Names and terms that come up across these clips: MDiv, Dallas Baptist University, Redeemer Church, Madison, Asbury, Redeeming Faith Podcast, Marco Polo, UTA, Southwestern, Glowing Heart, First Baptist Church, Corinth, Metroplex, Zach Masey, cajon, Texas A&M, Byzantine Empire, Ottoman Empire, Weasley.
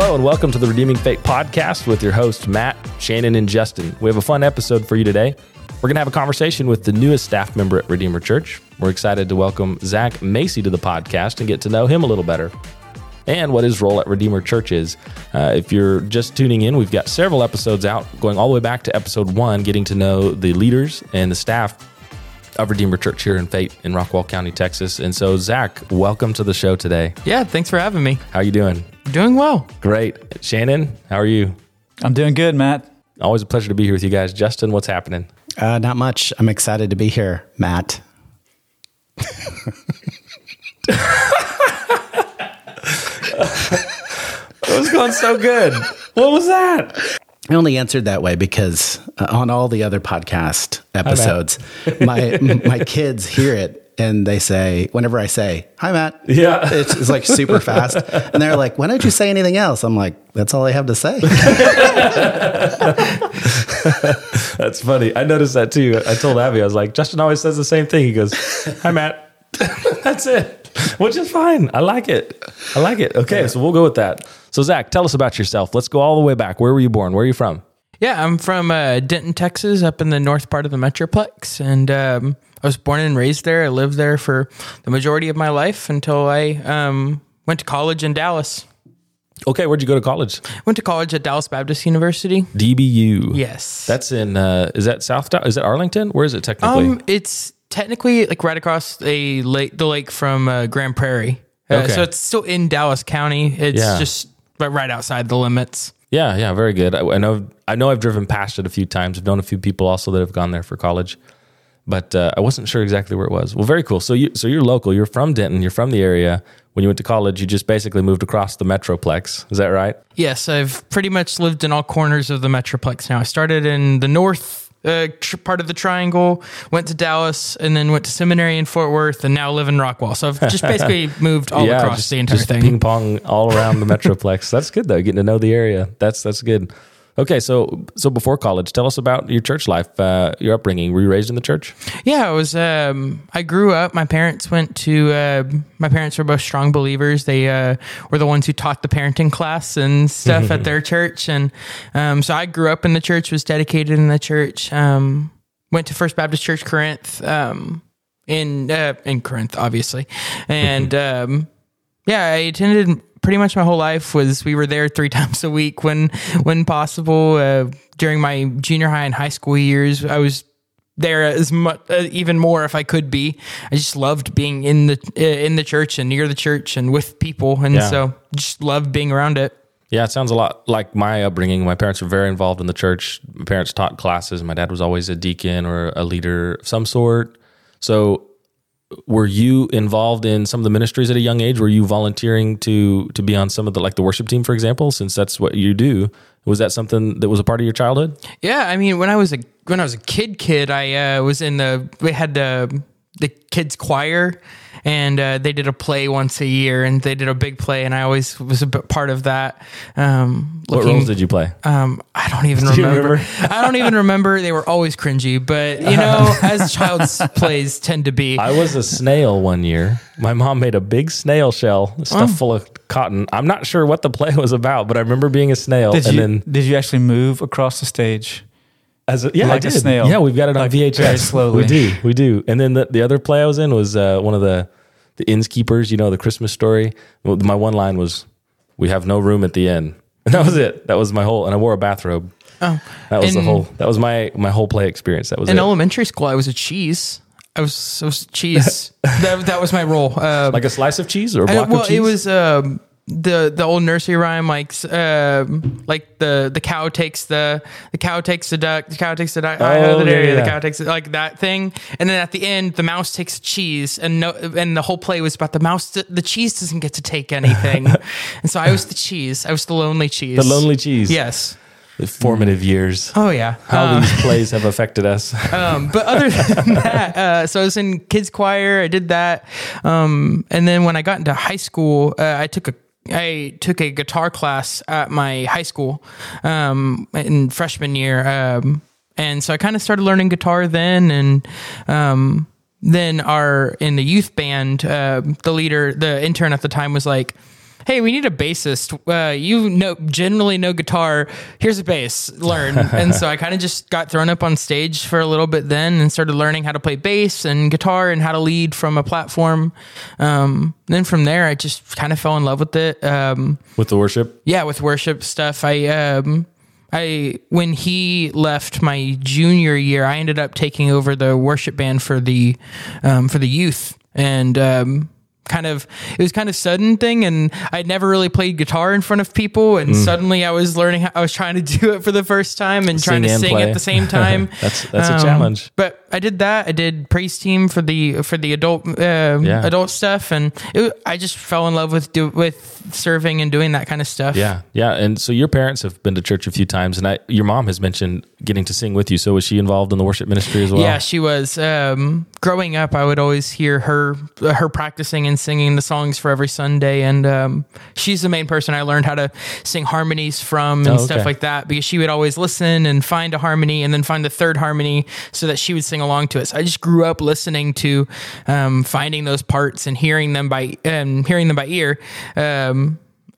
Hello and welcome to the Redeeming Faith Podcast with your hosts, Matt, Shannon, and Justin. We have a fun episode for you today. We're going to have a conversation with the newest staff member at Redeemer Church. We're excited to welcome Zach Masey to the podcast and get to know him a little better and what his role at Redeemer Church is. If you're just tuning in, we've got several episodes out going all the way back to episode 1, getting to know the leaders and the staff of Redeemer Church here in Fate in Rockwall County, Texas. And so, Zach, welcome to the show today. Yeah, thanks for having me. How are you doing? Doing well. Great. Shannon, how are you? I'm doing good, Matt. Always a pleasure to be here with you guys. Justin, what's happening? Not much. I'm excited to be here, Matt. It was going so good. What was that? I only answered that way because on all the other podcast episodes, my kids hear it and they say, whenever I say, "Hi, Matt," yeah, it's like super fast. And they're like, "Why don't you say anything else?" I'm like, "That's all I have to say." That's funny. I noticed that too. I told Abby, I was like, Justin always says the same thing. He goes, "Hi, Matt." That's it, which is fine. I like it. Okay, so we'll go with that. So, Zach, tell us about yourself. Let's go all the way back. Where were you born? Where are you from? Yeah, I'm from Denton, Texas, up in the north part of the Metroplex. And I was born and raised there. I lived there for the majority of my life until I went to college in Dallas. Okay, where'd you go to college? Went to college at Dallas Baptist University. DBU. Yes. That's in, is that South, is that Arlington? Where is it technically? It's technically like right across the lake from Grand Prairie. Okay. So it's still in Dallas County. It's just right outside the limits. Yeah, very good. I know I've driven past it a few times. I've known a few people also that have gone there for college, but I wasn't sure exactly where it was. Well, very cool. So you're local. You're from Denton. You're from the area. When you went to college, you just basically moved across the Metroplex. Is that right? Yes, I've pretty much lived in all corners of the Metroplex now. I started in the north part of the triangle, went to Dallas, and then went to seminary in Fort Worth, and now live in Rockwall. So I've just basically moved all across the entire thing. Ping pong all around the Metroplex. That's good though, getting to know the area. That's good. Okay, so before college, tell us about your church life, your upbringing. Were you raised in the church? Yeah, I was. I grew up. My parents were both strong believers. They were the ones who taught the parenting class and stuff at their church, and so I grew up in the church. Was dedicated in the church. Went to First Baptist Church, Corinth, in Corinth, obviously, and I attended. Pretty much my whole life we were there 3 times a week when possible. During my junior high and high school years, I was there as much, even more if I could be. I just loved being in the church and near the church and with people, and so just loved being around it. Yeah, it sounds a lot like my upbringing. My parents were very involved in the church. My parents taught classes. My dad was always a deacon or a leader of some sort. So were you involved in some of the ministries at a young age? Were you volunteering to be on some of the worship team, for example, since that's what you do? Was that something that was a part of your childhood? Yeah, I mean, when I was a kid, I was in the kids choir, and they did a play once a year, and they did a big play, and I always was a part of that. What roles did you play? I don't even remember. I don't even remember. They were always cringy, but as child's plays tend to be. I was a snail one year. My mom made a big snail shell stuffed full of cotton. I'm not sure what the play was about, but I remember being a snail. Did you actually move across the stage? I did. A snail. Yeah, we've got it on VHS. Very slowly. We do. And then the other play I was in was one of the innkeepers, the Christmas story. Well, my one line was, "We have no room at the inn." And that was it. That was my whole, and I wore a bathrobe. Oh. That was my whole play experience. That was in elementary school, I was a cheese. I was cheese. that was my role. Like a slice of cheese or a block of cheese? Well, it was... The old nursery rhyme, like the cow takes the duck, the cow takes the duck, I know the dairy, the cow takes it, like that thing. And then at the end, the mouse takes cheese, and the whole play was about the mouse. The cheese doesn't get to take anything, and so I was the cheese. I was the lonely cheese. The lonely cheese. Yes. The formative years. Oh, yeah. How these plays have affected us. But other than that, so I was in kids' choir. I did that. And then when I got into high school, I took a guitar class at my high school in freshman year. And so I kind of started learning guitar then. And then in the youth band, the intern at the time was like, hey, we need a bassist. Generally know guitar. Here's a bass, learn. And so I kind of just got thrown up on stage for a little bit then and started learning how to play bass and guitar and how to lead from a platform. Then from there, I just kind of fell in love with it. With the worship? Yeah, with worship stuff. I when he left my junior year, I ended up taking over the worship band for the youth, and it was kind of sudden thing, and I'd never really played guitar in front of people, and suddenly I was learning how, I was trying to do it for the first time and trying to sing play at the same time. That's a challenge. But I did that. I did praise team for the adult stuff, and I just fell in love with serving and doing that kind of stuff. Yeah, yeah. And so your parents have been to church a few times, and your mom has mentioned getting to sing with you. So was she involved in the worship ministry as well? Yeah, she was. Growing up, I would always hear her practicing and singing the songs for every Sunday, and she's the main person I learned how to sing harmonies from and stuff like that, because she would always listen and find a harmony and then find the third harmony so that she would sing along to it. So I just grew up listening to finding those parts and hearing them by ear,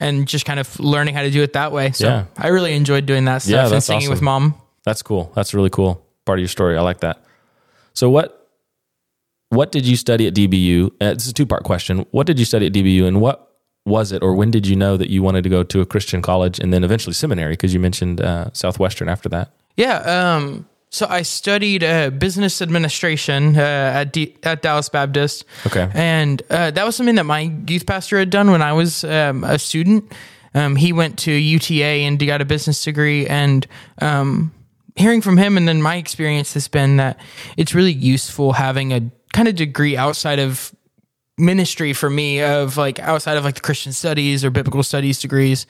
and just kind of learning how to do it that way. So yeah. I really enjoyed doing that stuff and singing awesome with mom. That's cool. That's a really cool part of your story. I like that. So what did you study at DBU? It's a two-part question. What did you study at DBU, and what was it, or when did you know that you wanted to go to a Christian college and then eventually seminary? Because you mentioned Southwestern after that. Yeah. So I studied business administration at Dallas Baptist. Okay. And that was something that my youth pastor had done when I was a student. He went to UTA and got a business degree, and hearing from him and then my experience has been that it's really useful having a kind of degree outside of ministry for me, of like outside of like the Christian studies or biblical studies degrees,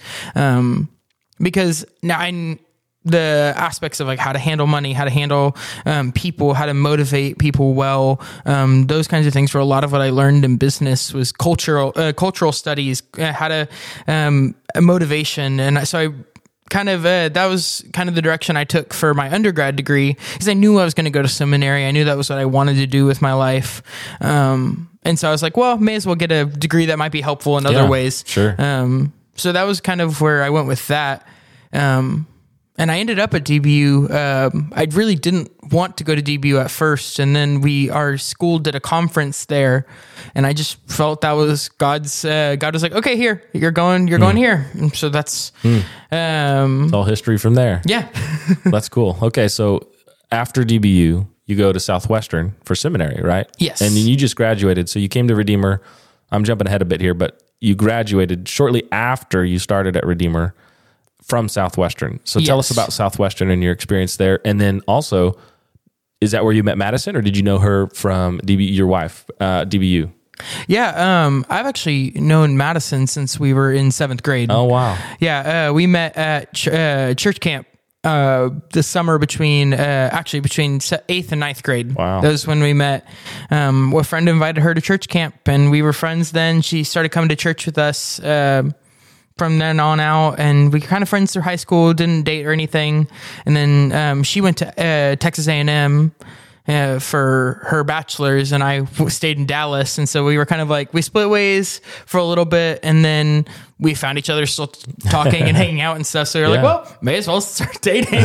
because now the aspects of like how to handle money, how to handle people, how to motivate people well, those kinds of things. For a lot of what I learned in business was cultural studies, how to motivation, and so I that was kind of the direction I took for my undergrad degree, because I knew I was going to go to seminary. I knew that was what I wanted to do with my life. And so I was like, well, may as well get a degree that might be helpful in other ways. Sure. So that was kind of where I went with that. And I ended up at DBU. I really didn't want to go to DBU at first. And then our school did a conference there, and I just felt that was God's, God was like, okay, here, you're going here. And so that's, it's all history from there. Yeah. That's cool. Okay. So after DBU, you go to Southwestern for seminary, right? Yes. And then you just graduated. So you came to Redeemer. I'm jumping ahead a bit here, but you graduated shortly after you started at Redeemer from Southwestern. So tell us about Southwestern and your experience there. And then also, is that where you met Madison, or did you know her from DBU, your wife, DBU? Yeah. I've actually known Madison since we were in seventh grade. Oh, wow. Yeah. We met at church camp the summer between eighth and ninth grade. Wow. That was when we met. A friend invited her to church camp, and we were friends then. She started coming to church with us, from then on out, and we kind of friends through high school, didn't date or anything. And then she went to Texas A&M for her bachelor's, and I stayed in Dallas. And so we were kind of like, we split ways for a little bit, and then we found each other still talking and hanging out and stuff. So we were like, well, may as well start dating.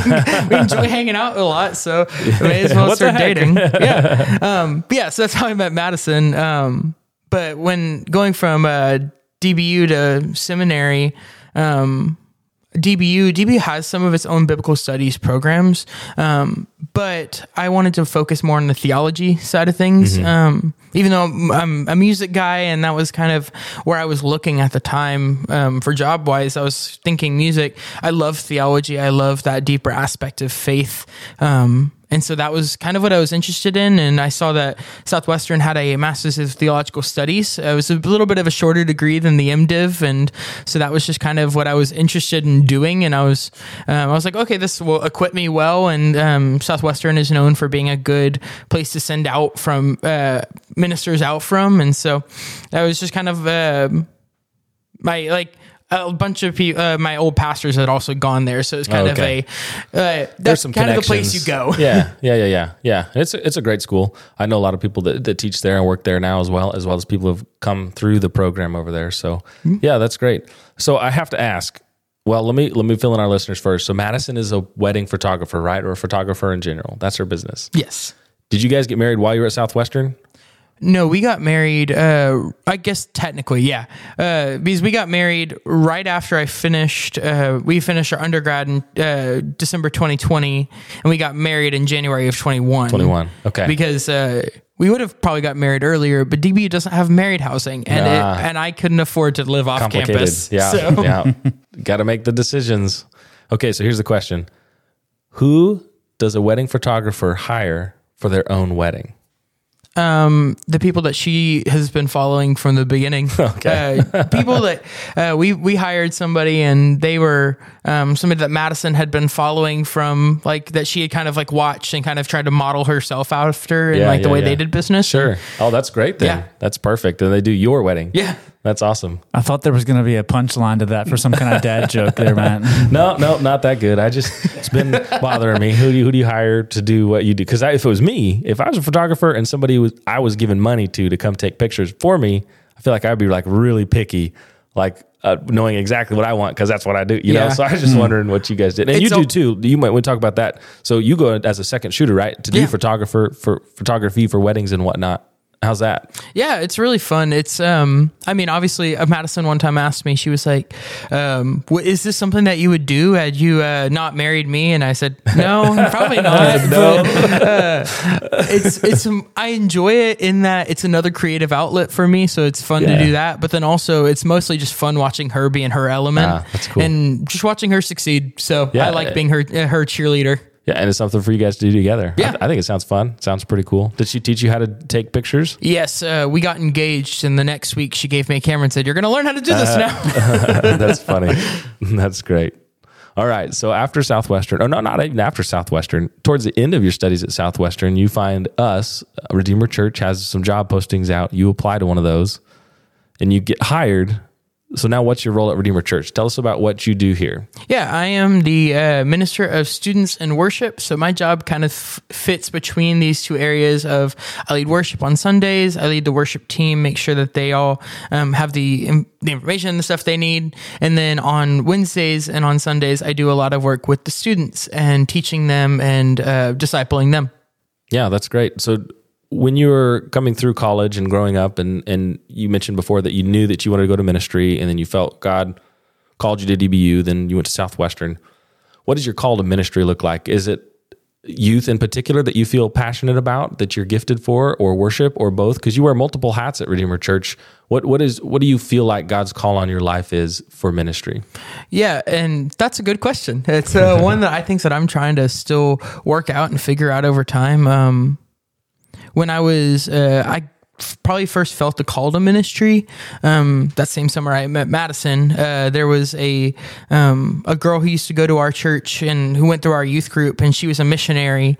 We enjoy hanging out a lot, so may as well start dating. Yeah. So that's how I met Madison. But when going from DBU to seminary, DBU has some of its own biblical studies programs, but I wanted to focus more on the theology side of things, even though I'm a music guy, and that was kind of where I was looking at the time for job-wise. I was thinking music. I love theology. I love that deeper aspect of faith, and so that was kind of what I was interested in. And I saw that Southwestern had a master's of theological studies. It was a little bit of a shorter degree than the MDiv. And so that was just kind of what I was interested in doing. And I was like, okay, this will equip me well. And Southwestern is known for being a good place to send out from ministers out from. And so that was just kind of my, like, a bunch of people, my old pastors had also gone there. So it's kind of a, that's kind of the place you go. Yeah. It's a great school. I know a lot of people that teach there and work there now as well as people who've come through the program over there. So yeah, that's great. So I have to ask, well, let me fill in our listeners first. So Madison is a wedding photographer, right? Or a photographer in general. That's her business. Yes. Did you guys get married while you were at Southwestern? No, we got married, I guess technically, yeah. Because we got married right after I finished, we finished our undergrad in December 2020, and we got married in January of 21. Okay. Because we would have probably got married earlier, but DBU doesn't have married housing, and and I couldn't afford to live off campus. Yeah. Got to make the decisions. Okay, so here's the question. Who does a wedding photographer hire for their own wedding? The people that she has been following from the beginning. Okay. People that we hired somebody, and they were somebody that Madison had been following from, like, that she had kind of like watched and kind of tried to model herself after, and the way they did business. Sure. Oh, that's great then. Yeah. That's perfect. And they do your wedding. Yeah. That's awesome. I thought there was going to be a punchline to that for some kind of dad joke there, man. No, not that good. It's been bothering me. Who do you hire to do what you do? Because if it was me, if I was a photographer and somebody I was giving money to come take pictures for me, I feel like I'd be like really picky, like knowing exactly what I want, because that's what I do, you know? So I was just wondering what you guys did. And you do too. You might want to talk about that. So you go as a second shooter, right? To do photography for weddings and whatnot. How's that? Yeah, it's really fun. It's, I mean, obviously, Madison one time asked me, she was like, is this something that you would do had you not married me? And I said, no, probably not. I enjoy it in that it's another creative outlet for me, so it's fun to do that. But then also, it's mostly just fun watching her be in her element that's cool. And just watching her succeed. So I like being her cheerleader. Yeah, and it's something for you guys to do together. Yeah. I think it sounds fun. It sounds pretty cool. Did she teach you how to take pictures? Yes, we got engaged, and the next week she gave me a camera and said, "You're going to learn how to do this now." That's funny. That's great. All right, so after Southwestern, oh no, not even after Southwestern, towards the end of your studies at Southwestern, you find us, Redeemer Church has some job postings out. You apply to one of those, and you get hired. So now what's your role at Redeemer Church? Tell us about what you do here. Yeah, I am the minister of students and worship. So my job kind of fits between these two areas of I lead worship on Sundays. I lead the worship team, make sure that they all have the information and the stuff they need. And then on Wednesdays and on Sundays, I do a lot of work with the students and teaching them and discipling them. Yeah, that's great. So when you were coming through college and growing up, and you mentioned before that you knew that you wanted to go to ministry, and then you felt God called you to DBU, then you went to Southwestern. What does your call to ministry look like? Is it youth in particular that you feel passionate about, that you're gifted for, or worship, or both? Because you wear multiple hats at Redeemer Church. What do you feel like God's call on your life is for ministry? Yeah, and that's a good question. It's one that I think that I'm trying to still work out and figure out over time. When I was, I probably first felt the call to ministry. That same summer I met Madison. There was a girl who used to go to our church and who went through our youth group, and she was a missionary.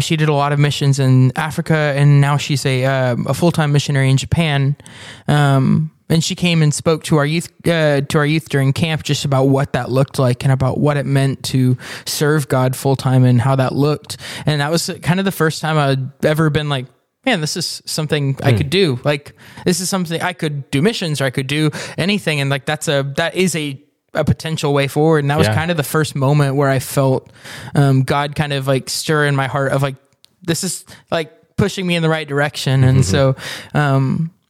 She did a lot of missions in Africa, and now she's a full-time missionary in Japan. And she came and spoke to our youth during camp, just about what that looked like and about what it meant to serve God full time and how that looked. And that was kind of the first time I'd ever been like, man, this is something I could do. Like, this is something I could do missions, or I could do anything. And like, that is a potential way forward. And that was kind of the first moment where I felt God kind of like stir in my heart of like, this is like pushing me in the right direction. And so,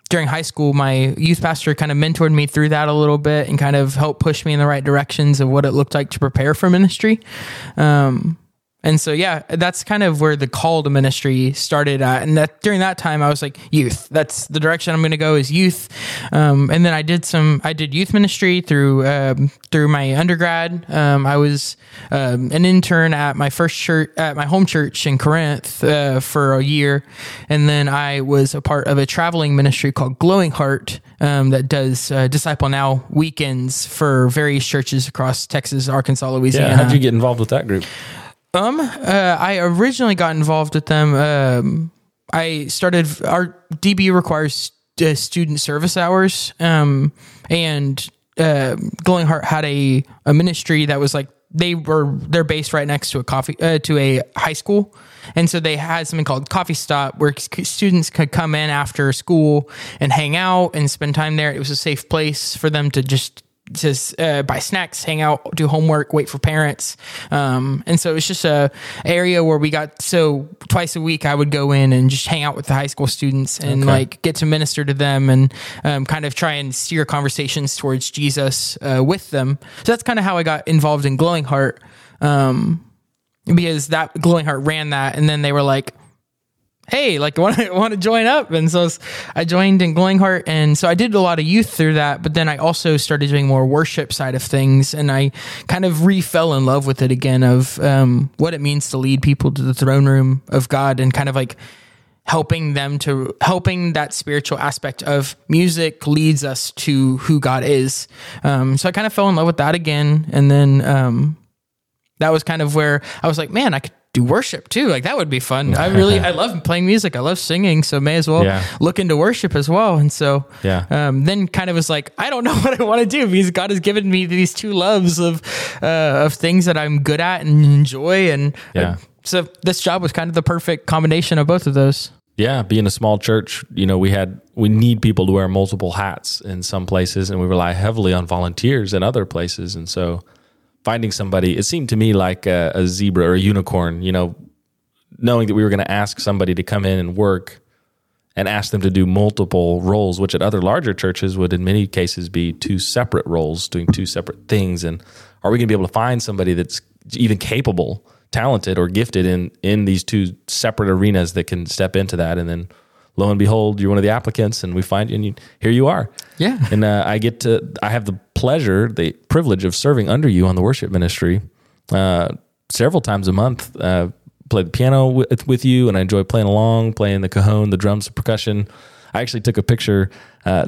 during high school, my youth pastor kind of mentored me through that a little bit and kind of helped push me in the right directions of what it looked like to prepare for ministry. And so, yeah, that's kind of where the call to ministry started at. And that during that time, I was like, youth, that's the direction I'm going to go, is youth. And then I did youth ministry through my undergrad. I was an intern at my first church, at my home church in Corinth for a year. And then I was a part of a traveling ministry called Glowing Heart that does Disciple Now weekends for various churches across Texas, Arkansas, Louisiana. Yeah, how'd you get involved with that group? I originally got involved with them. I started, our DB requires student service hours. And Glowing Heart had a ministry that was like, they're based right next to a high school. And so they had something called Coffee Stop, where students could come in after school and hang out and spend time there. It was a safe place for them to just buy snacks, hang out, do homework, wait for parents. And so it's just a area where we got, so twice a week I would go in and just hang out with the high school students and like get to minister to them and kind of try and steer conversations towards Jesus with them. So that's kind of how I got involved in Glowing Heart, because that Glowing Heart ran that, and then they were like, hey, like, want to join up? And so I joined in Glowing Heart, and so I did a lot of youth through that, but then I also started doing more worship side of things, and I kind of re-fell in love with it again of what it means to lead people to the throne room of God, and kind of like helping that spiritual aspect of music leads us to who God is. So I kind of fell in love with that again, and then that was kind of where I was like, man, I could do worship too. Like, that would be fun. I love playing music. I love singing. So may as well look into worship as well. And so then kind of was like, I don't know what I want to do, because God has given me these two loves of things that I'm good at and enjoy. And so this job was kind of the perfect combination of both of those. Yeah. Being a small church, you know, we need people to wear multiple hats in some places, and we rely heavily on volunteers in other places. And so finding somebody, it seemed to me like a zebra or a unicorn, you know, knowing that we were going to ask somebody to come in and work and ask them to do multiple roles, which at other larger churches would in many cases be two separate roles, doing two separate things. And are we going to be able to find somebody that's even capable, talented, or gifted in these two separate arenas that can step into that? And then lo and behold, you're one of the applicants, and we find you, and here you are. Yeah. And I have the privilege of serving under you on the worship ministry several times a month. Play the piano with you, and I enjoy playing along, playing the cajon, the drums, the percussion. I actually took a picture.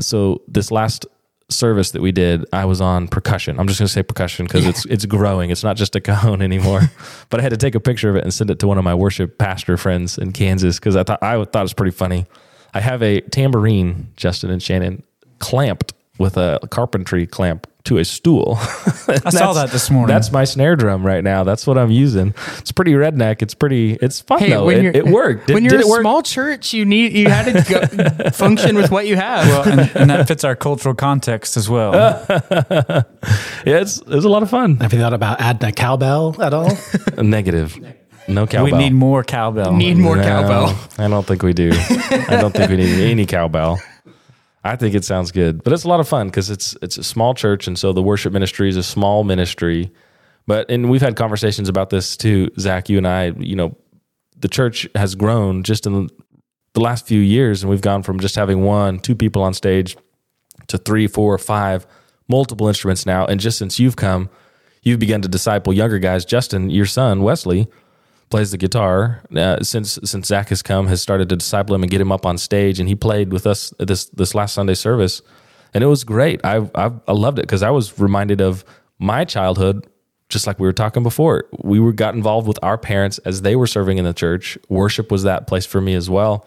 So this last service that we did, I was on percussion. I'm just going to say percussion because it's growing. It's not just a cajon anymore. But I had to take a picture of it and send it to one of my worship pastor friends in Kansas, because I thought it was pretty funny. I have a tambourine, Justin and Shannon, clamped with a carpentry clamp to a stool. I saw that this morning. That's my snare drum right now. That's what I'm using. It's pretty redneck. It's fun though. It worked. When you're in a small church, you had to go function with what you have. Well, and that fits our cultural context as well. It was a lot of fun. Have you thought about adding a cowbell at all? Negative. No cowbell. We need more cowbell. I don't think we do. I don't think we need any cowbell. I think it sounds good, but it's a lot of fun because it's a small church, and so the worship ministry is a small ministry. And we've had conversations about this too, Zach, you and I. You know, the church has grown just in the last few years, and we've gone from just having 1-2 people on stage to 3, 4, 5, multiple instruments now. And just since you've come, you've begun to disciple younger guys. Justin, your son, Wesley, plays the guitar. Since Zach has come, has started to disciple him and get him up on stage, and he played with us this last Sunday service, and it was great. I loved it because I was reminded of my childhood, just like we were talking before. We got involved with our parents as they were serving in the church. Worship was that place for me as well.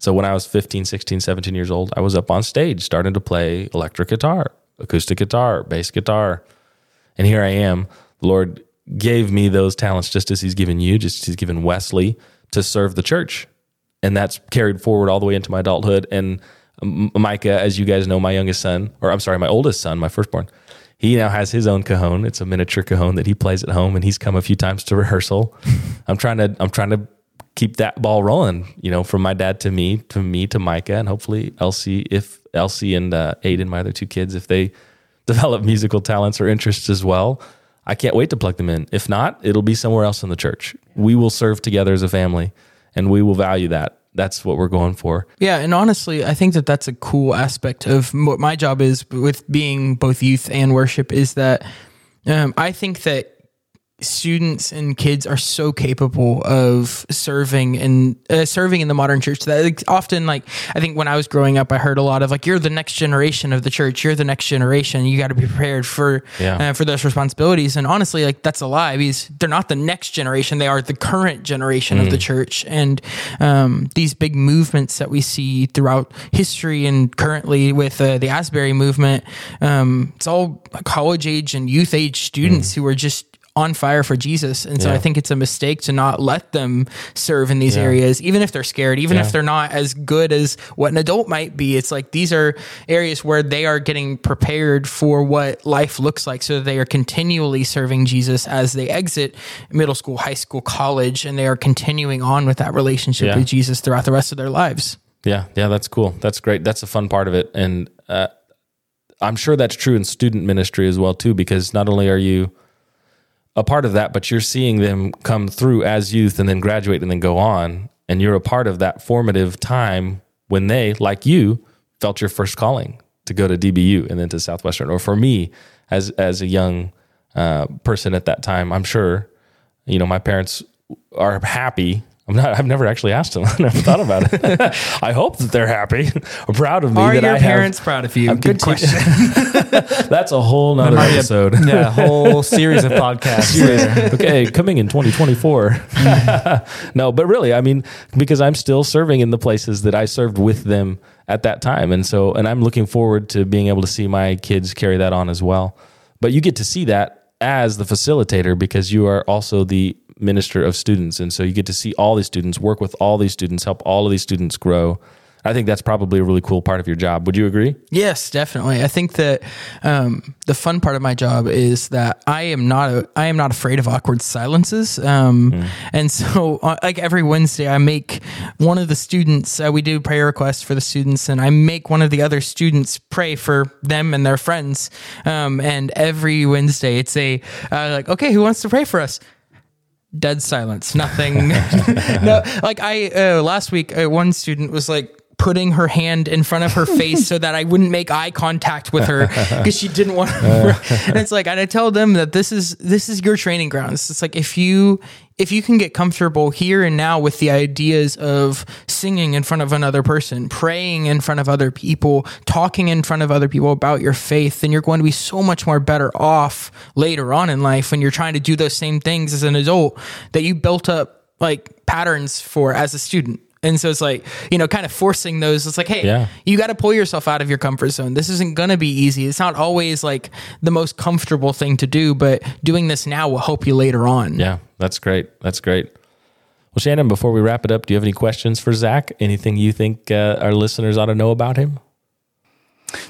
So when I was 15, 16, 17 years old, I was up on stage starting to play electric guitar, acoustic guitar, bass guitar, and here I am. The Lord gave me those talents just as he's given you, just as he's given Wesley, to serve the church. And that's carried forward all the way into my adulthood. And Micah, as you guys know, my oldest son, my firstborn, he now has his own cajon. It's a miniature cajon that he plays at home, and he's come a few times to rehearsal. I'm trying to keep that ball rolling, you know, from my dad to me, to Micah, and hopefully Elsie, if Elsie and Aiden, my other two kids, if they develop musical talents or interests as well, I can't wait to plug them in. If not, it'll be somewhere else in the church. We will serve together as a family, and we will value that. That's what we're going for. Yeah, and honestly, I think that that's a cool aspect of what my job is with being both youth and worship, is that I think that students and kids are so capable of serving and serving in the modern church that often, like, I think when I was growing up, I heard a lot of like, you're the next generation of the church. You're the next generation. You got to be prepared for those responsibilities. And honestly, like, that's a lie, because they're not the next generation. They are the current generation of the church. And these big movements that we see throughout history and currently with the Asbury movement, it's all college age and youth age students who are just on fire for Jesus. And so I think it's a mistake to not let them serve in these areas, even if they're scared, even if they're not as good as what an adult might be. It's like, these are areas where they are getting prepared for what life looks like, so that they are continually serving Jesus as they exit middle school, high school, college, and they are continuing on with that relationship with Jesus throughout the rest of their lives. Yeah. Yeah. That's cool. That's great. That's a fun part of it. And I'm sure that's true in student ministry as well too, because not only are you a part of that, but you're seeing them come through as youth and then graduate and then go on. And you're a part of that formative time when they, like you, felt your first calling to go to DBU and then to Southwestern. Or for me, as a young person at that time, I'm sure, you know, my parents are happy. I've never actually asked them. I never thought about it. I hope that they're happy or proud of me. Are that your I parents have, proud of you? Good question. That's a whole nother episode. Yeah, whole series of podcasts. Okay, coming in 2024. No, but really, I mean, because I'm still serving in the places that I served with them at that time. And so, and I'm looking forward to being able to see my kids carry that on as well. But you get to see that as the facilitator, because you are also the minister of students. And so you get to see all these students, work with all these students, help all of these students grow. I think that's probably a really cool part of your job. Would you agree? Yes, definitely. I think that the fun part of my job is that I am not afraid of awkward silences. And so, like, every Wednesday, I make one of the students. We do prayer requests for the students, and I make one of the other students pray for them and their friends. And every Wednesday, it's a okay, who wants to pray for us? Dead silence. Nothing. No, like last week, one student was like putting her hand in front of her face so that I wouldn't make eye contact with her, because she didn't want to. And it's like, and I tell them that this is your training grounds. It's like, if you can get comfortable here and now with the ideas of singing in front of another person, praying in front of other people, talking in front of other people about your faith, then you're going to be so much more better off later on in life when you're trying to do those same things as an adult that you built up like patterns for as a student. And so it's like, you know, kind of forcing those. It's like, hey, you got to pull yourself out of your comfort zone. This isn't going to be easy. It's not always like the most comfortable thing to do, but doing this now will help you later on. Yeah, that's great. That's great. Well, Shannon, before we wrap it up, do you have any questions for Zach? Anything you think our listeners ought to know about him?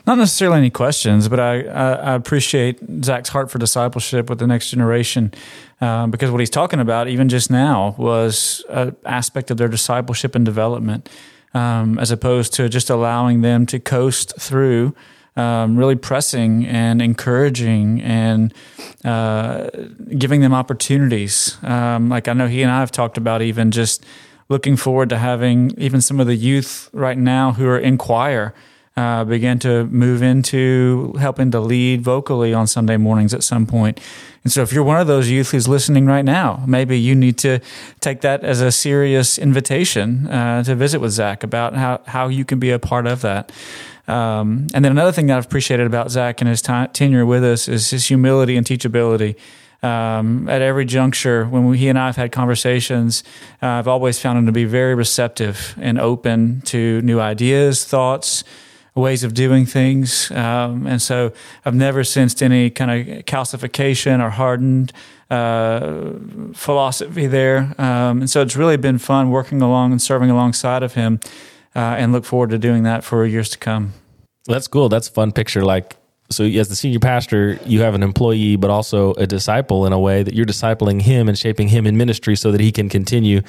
Not necessarily any questions, but I appreciate Zach's heart for discipleship with the next generation, because what he's talking about even just now was an aspect of their discipleship and development, as opposed to just allowing them to coast through, really pressing and encouraging and giving them opportunities. Like I know he and I have talked about even just looking forward to having even some of the youth right now who are in choir began to move into helping to lead vocally on Sunday mornings at some point. And so if you're one of those youth who's listening right now, maybe you need to take that as a serious invitation to visit with Zach about how you can be a part of that. And then another thing that I've appreciated about Zach and his tenure with us is his humility and teachability. At every juncture, when he and I have had conversations, I've always found him to be very receptive and open to new ideas, thoughts, ways of doing things. And so I've never sensed any kind of calcification or hardened philosophy there. And so it's really been fun working along and serving alongside of him, and look forward to doing that for years to come. That's cool. That's a fun picture. Like, so as the senior pastor, you have an employee, but also a disciple in a way that you're discipling him and shaping him in ministry so that he can continue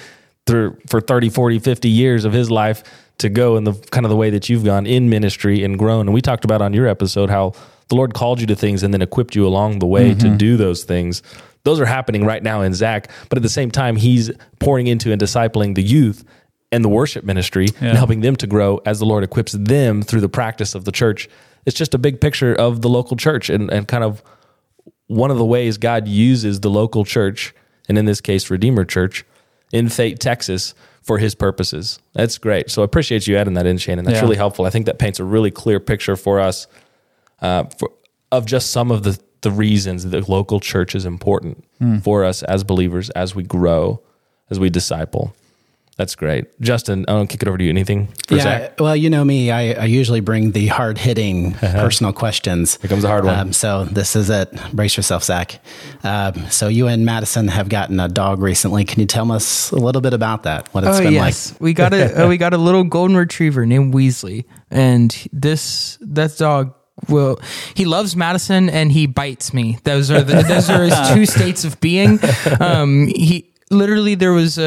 through for 30, 40, 50 years of his life to go in the kind of the way that you've gone in ministry and grown. And we talked about on your episode how the Lord called you to things and then equipped you along the way to do those things. Those are happening right now in Zach, but at the same time, he's pouring into and discipling the youth and the worship ministry and helping them to grow as the Lord equips them through the practice of the church. It's just a big picture of the local church and kind of one of the ways God uses the local church, and in this case, Redeemer Church, in Fate, Texas, for his purposes. That's great. So I appreciate you adding that in, Shannon. That's really helpful. I think that paints a really clear picture for us of just some of the reasons that the local church is important for us as believers, as we grow, as we disciple. That's great. Justin, I'll kick it over to you. Anything for Zach? Well, you know me, I usually bring the hard-hitting personal questions. Here comes a hard one. So this is it. Brace yourself, Zach. So you and Madison have gotten a dog recently. Can you tell us a little bit about that, what it's been like? We got a little golden retriever named Weasley, and that dog, well, he loves Madison and he bites me. Those are his two states of being. He literally, there was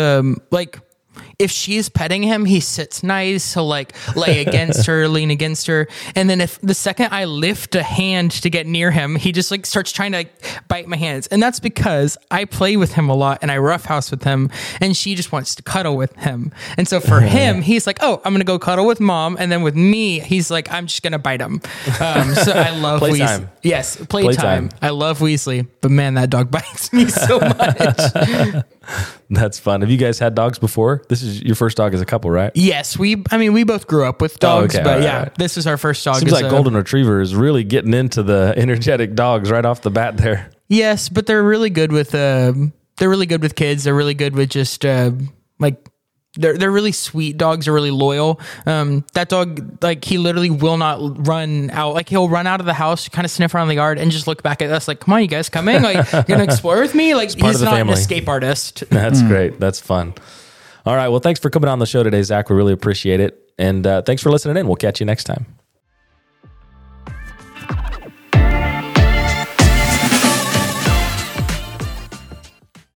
if she's petting him, he sits nice. He'll lay against her, lean against her. And then if the second I lift a hand to get near him, he just starts trying to bite my hands. And that's because I play with him a lot and I roughhouse with him, and she just wants to cuddle with him. And so for him, he's like, oh, I'm going to go cuddle with mom. And then with me, he's like, I'm just going to bite him. So I love Weasley. Yes, playtime. I love Weasley, but man, that dog bites me so much. That's fun. Have you guys had dogs before? This is your first dog as a couple, right? Yes. We both grew up with dogs, this is our first dog. Seems like golden retriever is really getting into the energetic dogs right off the bat there. Yes, but they're really good with, they're really good with kids. They're really good with just they're really sweet dogs. Are really loyal. That dog, he literally will not run out. He'll run out of the house, kind of sniff around the yard, and just look back at us. Come on, you guys coming? You're gonna explore with me? He's not an escape artist. That's great. That's fun. All right. Well, thanks for coming on the show today, Zach. We really appreciate it. And thanks for listening in. We'll catch you next time.